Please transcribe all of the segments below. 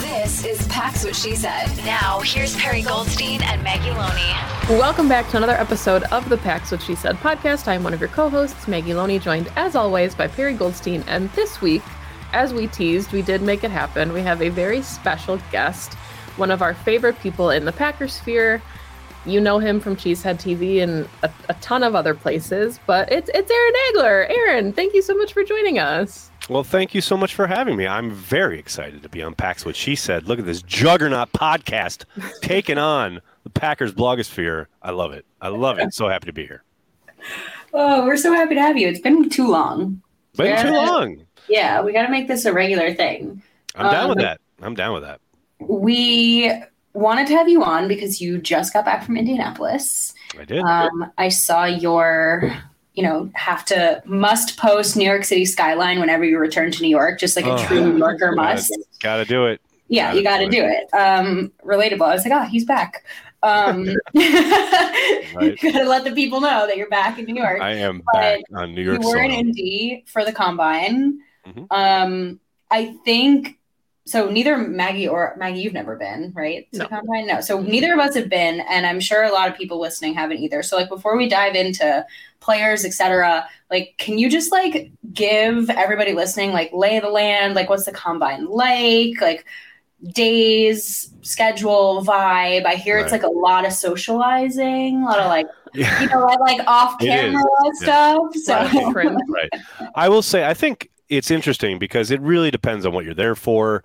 This is Packs What She Said. Now, here's Perry Goldstein and Maggie Loney. Welcome back to another episode of the Packs What She Said podcast. I'm one of your co-hosts, Maggie Loney, joined as always by Perry Goldstein. And this week, as we teased, we did make it happen. We have a very special guest, one of our favorite people in the Packers sphere. You know him from Cheesehead TV and a ton of other places, but it's Aaron Agler. Aaron, thank you so much for joining us. Well, thank you so much for having me. I'm very excited to be on Packs What She Said. Look at this juggernaut podcast taking on the Packers blogosphere. I love it. I love it. So happy to be here. Oh, we're so happy to have you. It's been too long. Yeah, we got to make this a regular thing. I'm down with that. We wanted to have you on because you just got back from Indianapolis. I did. I saw your... must post New York City skyline whenever you return to New York, just like a true New Yorker must. Gotta do it. Yeah, you gotta do it. Relatable. I was like, oh, he's back. Right. You gotta let the people know that you're back in New York. I am back on New York. You were in Indy for the Combine. Mm-hmm. I think so. Neither Maggie, you've never been, right? No. Combine? No. So neither of us have been, and I'm sure a lot of people listening haven't either. So, like, before we dive into players, etc., like, can you just like give everybody listening like lay of the land? Like, what's the Combine like? Like, days, schedule, vibe. I hear it's like a lot of socializing, a lot of like off camera stuff. Yeah. So right. I will say, I think it's interesting because it really depends on what you're there for.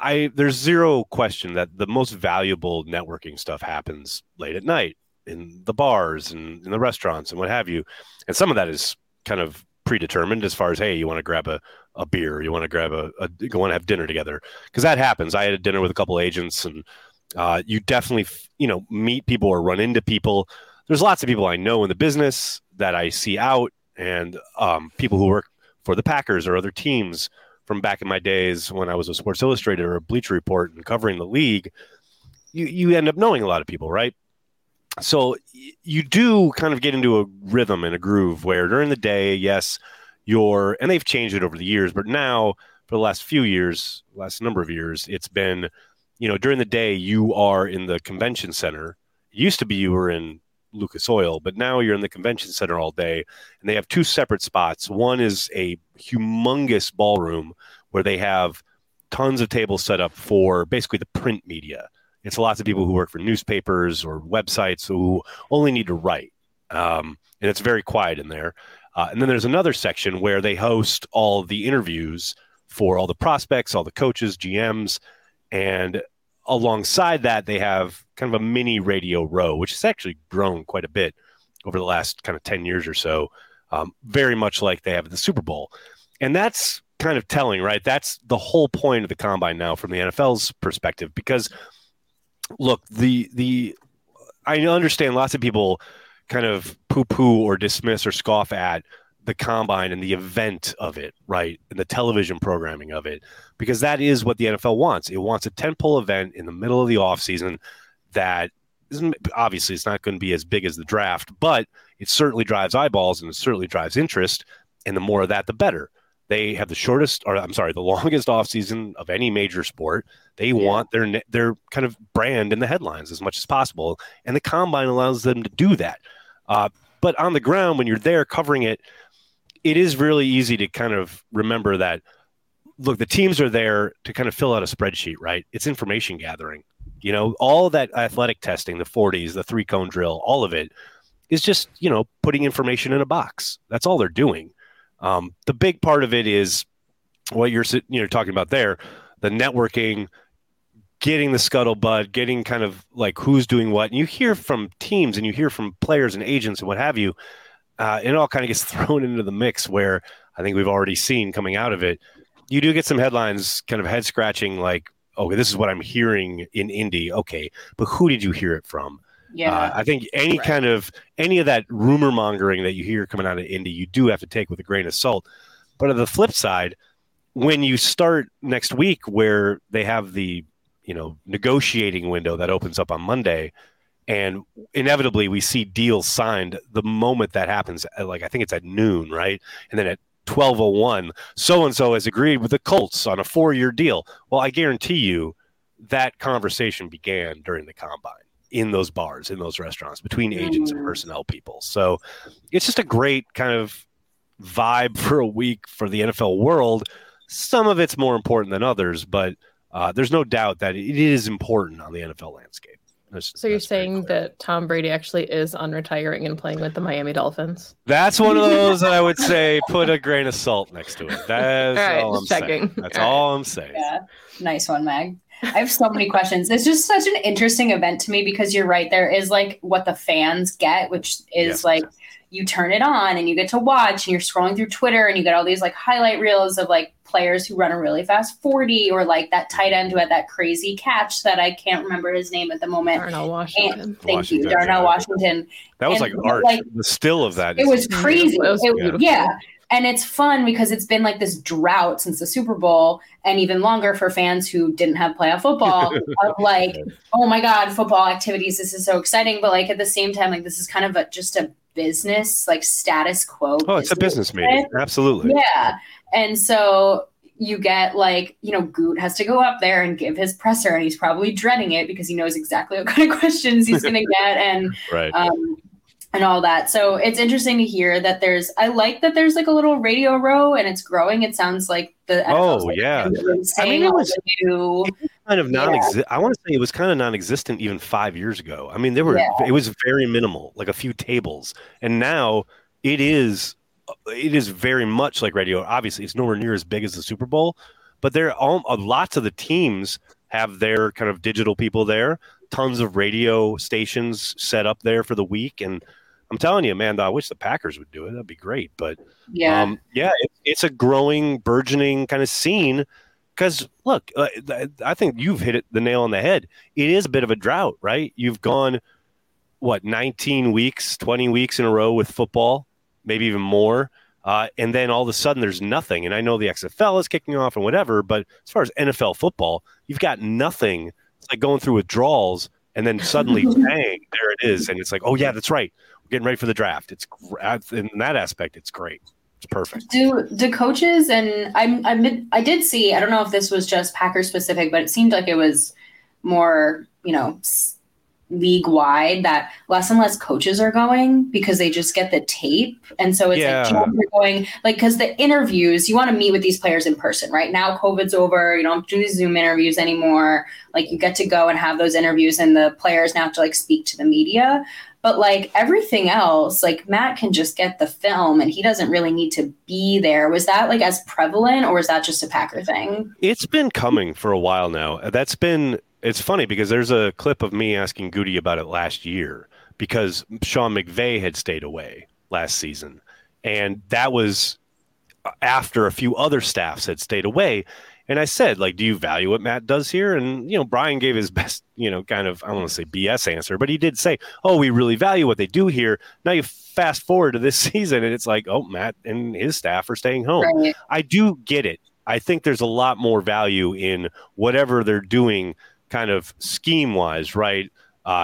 There's zero question that the most valuable networking stuff happens late at night in the bars and in the restaurants and what have you. And some of that is kind of predetermined as far as, hey, you want to grab a beer, you want to grab you want to have dinner together, because that happens. I had a dinner with a couple agents, and you definitely, meet people or run into people. There's lots of people I know in the business that I see out, and people who work for the Packers or other teams from back in my days when I was a Sports Illustrated or a Bleacher Report and covering the league. You end up knowing a lot of people, right? So you do kind of get into a rhythm and a groove where during the day, yes, and they've changed it over the years, but now for the last number of years, it's been, during the day you are in the convention center. It used to be you were in Lucas Oil, but now you're in the convention center all day, and they have two separate spots. One is a humongous ballroom where they have tons of tables set up for basically the print media. It's lots of people who work for newspapers or websites who only need to write, and it's very quiet in there. And then there's another section where they host all the interviews for all the prospects, all the coaches, GMs, and alongside that, they have kind of a mini radio row, which has actually grown quite a bit over the last kind of 10 years or so, very much like they have at the Super Bowl. And that's kind of telling, right? That's the whole point of the Combine now from the NFL's perspective, because, look, the I understand lots of people kind of poo-poo or dismiss or scoff at the Combine and the event of it, right? And the television programming of it, because that is what the NFL wants. It wants a tentpole event in the middle of the offseason that isn't, obviously it's not going to be as big as the draft, but it certainly drives eyeballs and it certainly drives interest. And the more of that, the better. They have the longest offseason of any major sport. They want their kind of brand in the headlines as much as possible. And the Combine allows them to do that. But on the ground, when you're there covering it, it is really easy to kind of remember that, look, the teams are there to kind of fill out a spreadsheet, right? It's information gathering. You know, all that athletic testing, the 40s, the 3-cone drill, all of it is just, you know, putting information in a box. That's all they're doing. The big part of it is what you're talking about there, the networking, getting the scuttlebutt, getting kind of like who's doing what. And you hear from teams and you hear from players and agents and what have you. It all kind of gets thrown into the mix where I think we've already seen coming out of it. You do get some headlines kind of head scratching, like, okay, this is what I'm hearing in Indy. Okay, but who did you hear it from? Yeah, I think any of that rumor mongering that you hear coming out of Indy, you do have to take with a grain of salt. But on the flip side, when you start next week where they have the, you know, negotiating window that opens up on Monday, and inevitably we see deals signed the moment that happens. Like, I think it's at noon, right? And then at 12:01, so-and-so has agreed with the Colts on a 4-year deal. Well, I guarantee you that conversation began during the Combine, in those bars, in those restaurants, between agents and personnel people. So it's just a great kind of vibe for a week for the NFL world. Some of it's more important than others, but there's no doubt that it is important on the NFL landscape. So you're saying that Tom Brady actually is unretiring and playing with the Miami Dolphins? That's one of those that I would say put a grain of salt next to it. That's all I'm saying. That's all I'm saying. Yeah. Nice one, Mag. I have so many questions. It's just such an interesting event to me because you're right. There is like what the fans get, which is like you turn it on and you get to watch and you're scrolling through Twitter and you get all these like highlight reels of like players who run a really fast 40 or like that tight end who had that crazy catch that I can't remember his name at the moment. Darnell Washington. Darnell Washington. That was like art. Like, the still of that. It was crazy. It was. And it's fun because it's been like this drought since the Super Bowl and even longer for fans who didn't have playoff football of like, oh my God, football activities. This is so exciting. But like at the same time, like this is kind of just a business, like status quo. Oh, it's a business meeting. Absolutely. Yeah. And so you get like, you know, Goot has to go up there and give his presser and he's probably dreading it because he knows exactly what kind of questions he's going to get. And, and all that. So it's interesting to hear that there's like a little radio row and it's growing. It sounds like the NFL's I want to say it was kind of non-existent even 5 years ago. I mean, it was very minimal, like a few tables. And now it is very much like radio. Obviously, it's nowhere near as big as the Super Bowl, but there are lots of the teams have their kind of digital people there. Tons of radio stations set up there for the week. And I'm telling you, man, I wish the Packers would do it. That'd be great. But it's a growing, burgeoning kind of scene because look, I think you've hit the nail on the head. It is a bit of a drought, right? You've gone 20 weeks in a row with football, maybe even more. And then all of a sudden there's nothing. And I know the XFL is kicking off and whatever, but as far as NFL football, you've got nothing. It's like going through withdrawals and then suddenly, bang, there it is. And it's like, oh, yeah, that's right. We're getting ready for the draft. It's in that aspect, it's great. It's perfect. Do coaches and I did see, I don't know if this was just Packers specific, but it seemed like it was more, you know, league-wide that less and less coaches are going because they just get the tape. And so it's because the interviews, you want to meet with these players in person, right? Now COVID's over. You don't have to do Zoom interviews anymore. Like you get to go and have those interviews and the players now have to like speak to the media. But like everything else, like Matt can just get the film and he doesn't really need to be there. Was that like as prevalent or is that just a Packer thing? It's been coming for a while now. It's funny because there's a clip of me asking Goody about it last year because Sean McVay had stayed away last season. And that was after a few other staffs had stayed away. And I said, like, do you value what Matt does here? And, you know, Brian gave his best, you know, kind of, I don't want to say BS answer, but he did say, oh, we really value what they do here. Now you fast forward to this season and it's like, oh, Matt and his staff are staying home. Right. I do get it. I think there's a lot more value in whatever they're doing kind of scheme-wise, right,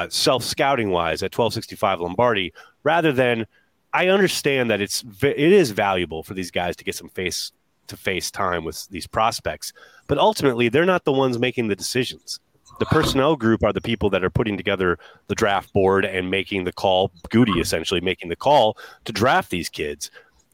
self-scouting-wise at 1265 Lombardi, rather than I understand that it is valuable for these guys to get some face-to-face time with these prospects, but ultimately they're not the ones making the decisions. The personnel group are the people that are putting together the draft board and making the call, Goody essentially making the call to draft these kids.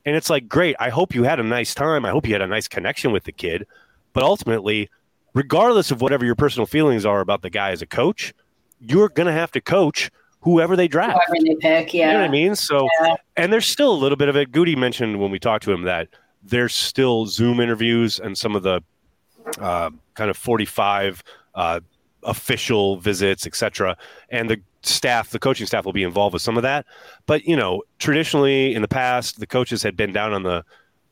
And it's like, great, I hope you had a nice time. I hope you had a nice connection with the kid. But ultimately, regardless of whatever your personal feelings are about the guy as a coach, you're going to have to coach whoever they draft. Whoever they pick, yeah. You know what I mean? So, yeah. And there's still a little bit of it. Goody mentioned when we talked to him that there's still Zoom interviews and some of the kind of 45 official visits, et cetera. And the staff, the coaching staff will be involved with some of that. But, you know, traditionally in the past, the coaches had been down on the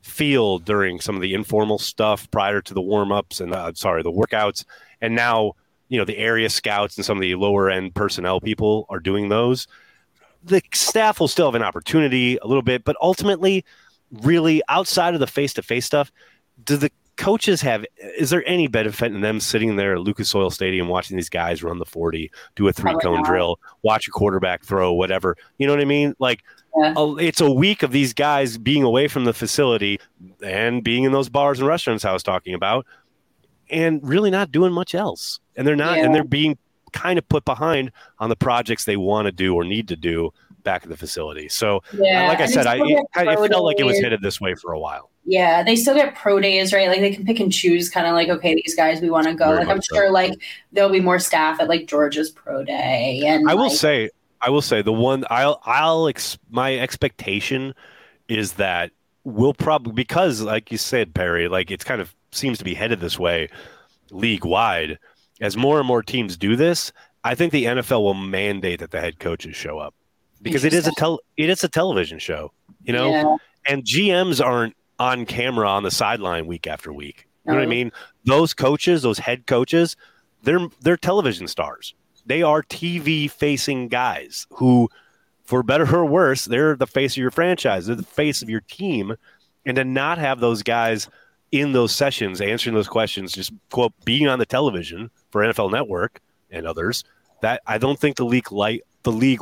field during some of the informal stuff prior to the warm-ups and the workouts. And now, you know, the area scouts and some of the lower-end personnel people are doing those. The staff will still have an opportunity a little bit, but ultimately, really, outside of the face-to-face stuff, do the coaches have – is there any benefit in them sitting there at Lucas Oil Stadium watching these guys run the 40, do a three-cone drill, watch a quarterback throw, whatever? You know what I mean? Like, yeah. It's a week of these guys being away from the facility and being in those bars and restaurants I was talking about and really not doing much else. And they're not, yeah. And they're being kind of put behind on the projects they want to do or need to do back at the facility. So, yeah. Like I said, it felt like it was headed this way for a while. Yeah, they still get pro days, right? Like, they can pick and choose, kind of like, okay, these guys, we want to go. Very like, I'm sure, so. Like, there'll be more staff at, like, Georgia's pro day. And I will say the one my expectation is that we'll probably, because like you said, Perry, like it's kind of seems to be headed this way league wide as more and more teams do this. I think the NFL will mandate that the head coaches show up because it is a television show, you know, yeah. And GMs aren't on camera on the sideline week after week. You know what I mean? Those coaches, those head coaches, they're television stars. They are TV-facing guys who, for better or worse, they're the face of your franchise. They're the face of your team. And to not have those guys in those sessions answering those questions, just, quote, being on the television for NFL Network and others, that I don't think the league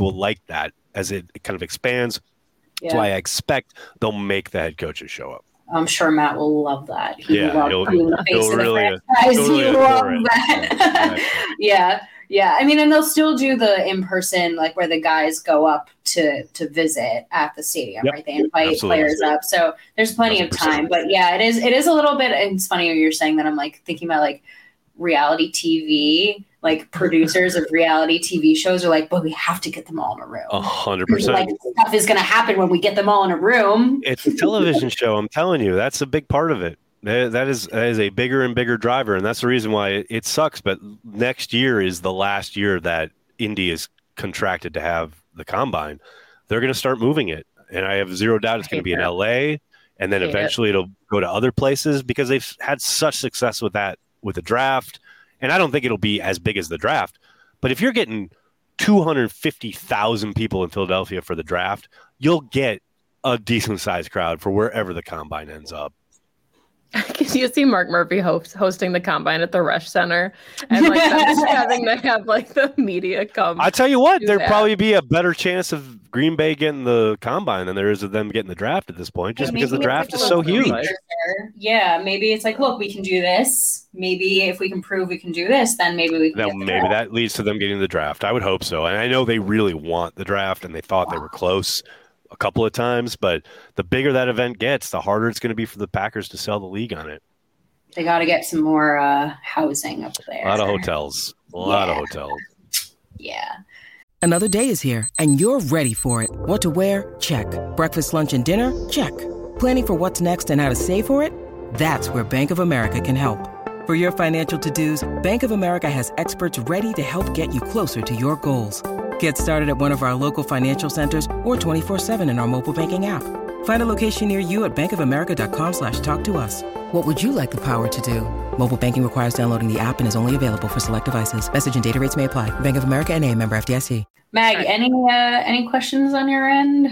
will like that as it kind of expands. Yeah. That's why I expect they'll make the head coaches show up. I'm sure Matt will love that. He'll really love that. Yeah. Yeah, I mean, and they'll still do the in-person, like where the guys go up to visit at the stadium, yep. Right? They invite players up. So there's plenty 100%. Of time. But yeah, it is a little bit, and it's funny you're saying that. I'm like thinking about like reality TV, like producers of reality TV shows are like, but we have to get them all in a room. 100%. Like, stuff is going to happen when we get them all in a room. It's a television show. I'm telling you, that's a big part of it. That is a bigger and bigger driver, and that's the reason why it sucks. But next year is the last year that Indy is contracted to have the Combine. They're going to start moving it, and I have zero doubt it's going to be in L.A., and then eventually it'll go to other places because they've had such success with that, with the draft. And I don't think it'll be as big as the draft. But if you're getting 250,000 people in Philadelphia for the draft, you'll get a decent-sized crowd for wherever the Combine ends up. You see Mark Murphy hosting the Combine at the Rush Center and like just having to have like the media come. I tell you what, there'd probably be a better chance of Green Bay getting the Combine than there is of them getting the draft at this point, just because the draft is so huge. Yeah, maybe it's like, look, we can do this. Maybe if we can prove we can do this, then maybe we can. Maybe that leads to them getting the draft. I would hope so. And I know they really want the draft, and they thought they were close a couple of times, but the bigger that event gets, the harder it's going to be for the Packers to sell the league on it. They got to get some more housing up there. A lot of hotels. Yeah. Another day is here, and you're ready for it. What to wear? Check. Breakfast, lunch, and dinner? Check. Planning for what's next and how to save for it? That's where Bank of America can help. For your financial to-dos, Bank of America has experts ready to help get you closer to your goals. Get started at one of our local financial centers or 24/7 in our mobile banking app. Find a location near you at bankofamerica.com/talktous. What would you like the power to do? Mobile banking requires downloading the app and is only available for select devices. Message and data rates may apply. Bank of America NA, member FDIC. Maggie, any questions on your end?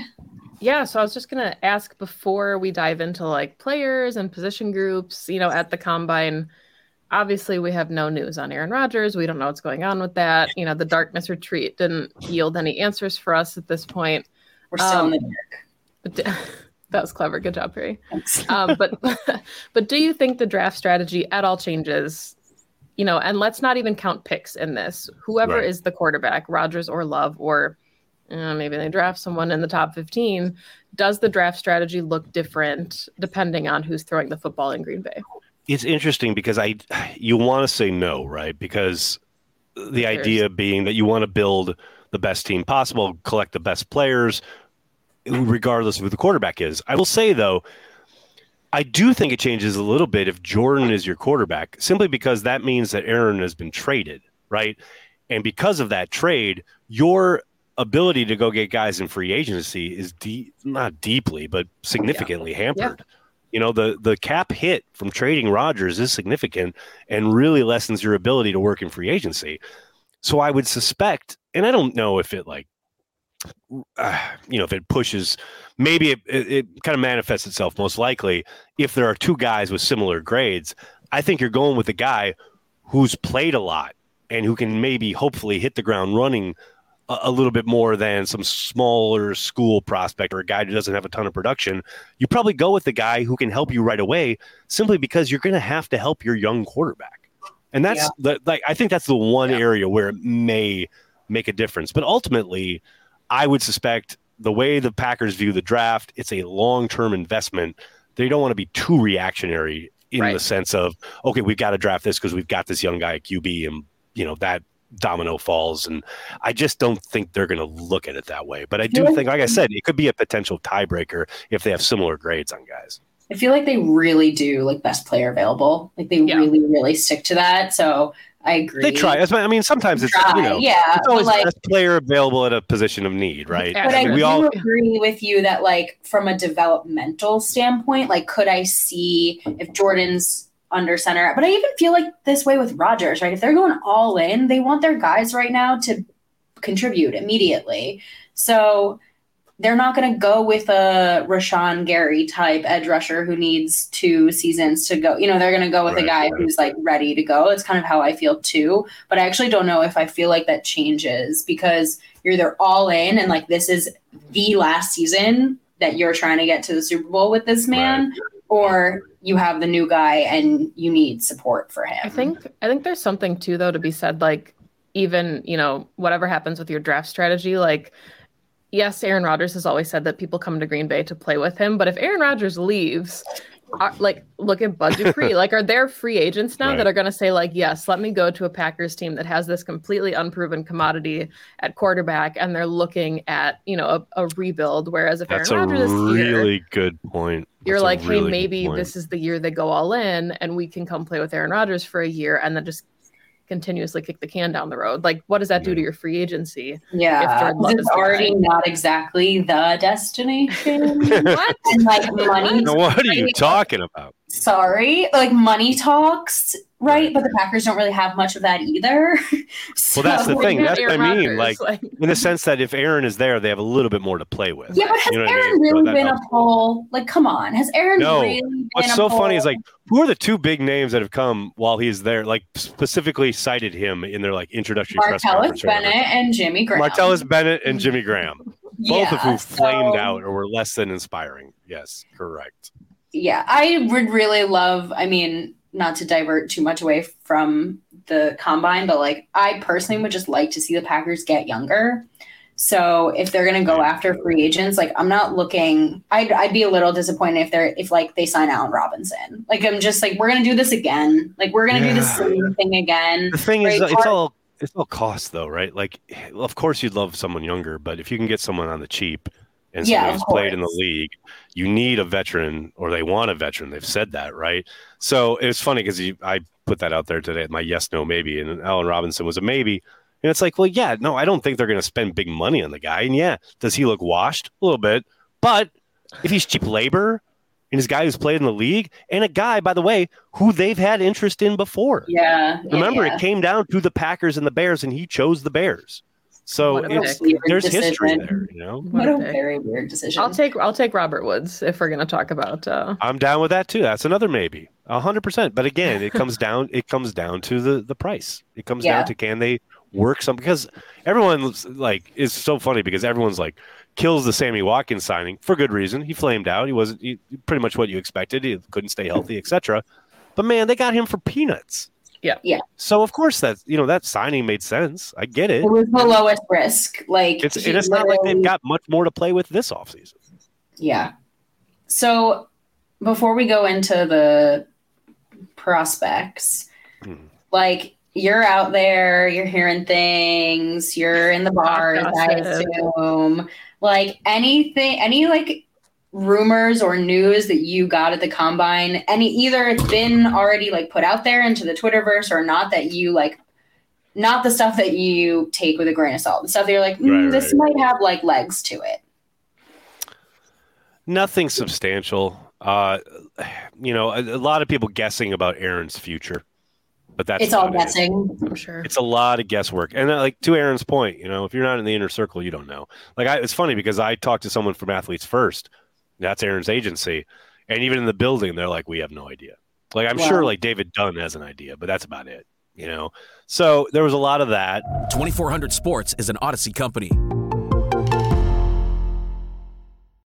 Yeah, so I was just going to ask before we dive into like players and position groups, you know, at the Combine. Obviously, we have no news on Aaron Rodgers. We don't know what's going on with that. You know, the darkness retreat didn't yield any answers for us at this point. We're still in the dark. That was clever. Good job, Perry. Thanks. But do you think the draft strategy at all changes? You know, and let's not even count picks in this. Whoever is the quarterback, Rodgers or Love or Maybe they draft someone in the top 15. Does the draft strategy look different depending on who's throwing the football in Green Bay? It's interesting because you want to say no, right? Because the idea being that you want to build the best team possible, collect the best players, regardless of who the quarterback is. I will say, though, I do think it changes a little bit if Jordan is your quarterback, simply because that means that Aaron has been traded, right? And because of that trade, your ability to go get guys in free agency is not deeply, but significantly hampered. Yeah. You know, the cap hit from trading Rodgers is significant and really lessens your ability to work in free agency. So I would suspect, and I don't know if it if it pushes, maybe it kind of manifests itself most likely. If there are two guys with similar grades, I think you're going with a guy who's played a lot and who can maybe hopefully hit the ground running a little bit more than some smaller school prospect or a guy who doesn't have a ton of production. You probably go with the guy who can help you right away, simply because you're going to have to help your young quarterback. And that's I think that's the one area where it may make a difference. But ultimately, I would suspect the way the Packers view the draft, it's a long-term investment. They don't want to be too reactionary in the sense of, okay, we've got to draft this because we've got this young guy at QB and, you know, that domino falls. And I just don't think they're going to look at it that way. But I do think, like I said, it could be a potential tiebreaker if they have similar grades on guys. I feel like they really do like best player available. Like they really, really stick to that. So I agree. They try. I mean, sometimes it's, you know, it's always like, best player available at a position of need, right? But I mean, we all agree with you that like from a developmental standpoint, like could I see if Jordan's under center, but I even feel like this way with Rodgers, right? If they're going all in, they want their guys right now to contribute immediately. So they're not going to go with a Rashawn Gary type edge rusher who needs 2 seasons to go. You know, they're going to go with a guy who's like ready to go. It's kind of how I feel too. But I actually don't know if I feel like that changes, because you're either all in and like this is the last season that you're trying to get to the Super Bowl with this man, or you have the new guy and you need support for him. I think there's something too, though, to be said, like even, you know, whatever happens with your draft strategy, like, yes, Aaron Rodgers has always said that people come to Green Bay to play with him. But if Aaron Rodgers leaves, like look at Bud Dupree, like are there free agents now that are going to say like, yes, let me go to a Packers team that has this completely unproven commodity at quarterback, and they're looking at, you know, a rebuild. Whereas if Aaron Rodgers is here, really good point. You're like, hey, maybe this is the year they go all in and we can come play with Aaron Rodgers for a year and then just continuously kick the can down the road. Like, what does that do to your free agency? Yeah, it's already not exactly the destination. What? And like money. What are you talking about? Sorry, like money talks, right? But the Packers don't really have much of that either. So, well, that's the thing. That's what I mean. Like in the sense that if Aaron is there, they have a little bit more to play with. Yeah, but has Aaron really been a poll? Like, come on, has Aaron really been? What's so funny is like, who are the two big names that have come while he's there? Like specifically cited him in their like introductory press conference. Martellus Bennett and Jimmy Graham, both of who flamed out or were less than inspiring. Yes, correct. Yeah, I would really love, I mean, not to divert too much away from the Combine, but like I personally would just like to see the Packers get younger. So if they're going to go after free agents, like I'm not looking, I'd be a little disappointed if like they sign Allen Robinson. Like I'm just like, we're going to do this again. Like we're going to do the same thing again. The thing is, it's all cost though, right? Like, of course you'd love someone younger, but if you can get someone on the cheap, and someone who's played in the league, you need a veteran, or they want a veteran. They've said that, right? So it's funny because I put that out there today at my yes, no, maybe, and Allen Robinson was a maybe. And it's like, well, yeah, no, I don't think they're going to spend big money on the guy. And yeah, does he look washed? A little bit. But if he's cheap labor and he's a guy who's played in the league and a guy, by the way, who they've had interest in before. Yeah. Remember, it came down to the Packers and the Bears, and he chose the Bears. So there's history there, you know. What a very weird decision. I'll take Robert Woods if we're going to talk about. I'm down with that too. That's another maybe, 100%. But again, it comes down. It comes down to the price. It comes down to can they work some, because everyone's like, it's so funny because everyone's like kills the Sammy Watkins signing for good reason. He flamed out. He wasn't pretty much what you expected. He couldn't stay healthy, etc. But man, they got him for peanuts. Yeah. So of course that, you know, that signing made sense. I get it. It was the lowest risk. Like it's not like they've got much more to play with this offseason. Yeah. So before we go into the prospects, like you're out there, you're hearing things, you're in the bars, I assume. Like anything, any like rumors or news that you got at the Combine, any either it's been already like put out there into the Twitterverse or not, that you like, not the stuff that you take with a grain of salt, the stuff that you're like, this might have like legs to it. Nothing substantial. You know, a lot of people guessing about Aaron's future, but that's, it's all guessing. I'm sure it's a lot of guesswork. And like to Aaron's point, you know, if you're not in the inner circle, you don't know. Like it's funny because I talked to someone from Athletes First, that's Aaron's agency. And even in the building, they're like, we have no idea. Like, I'm sure like David Dunn has an idea, but that's about it, you know? So there was a lot of that. 2400 Sports is an Odyssey company.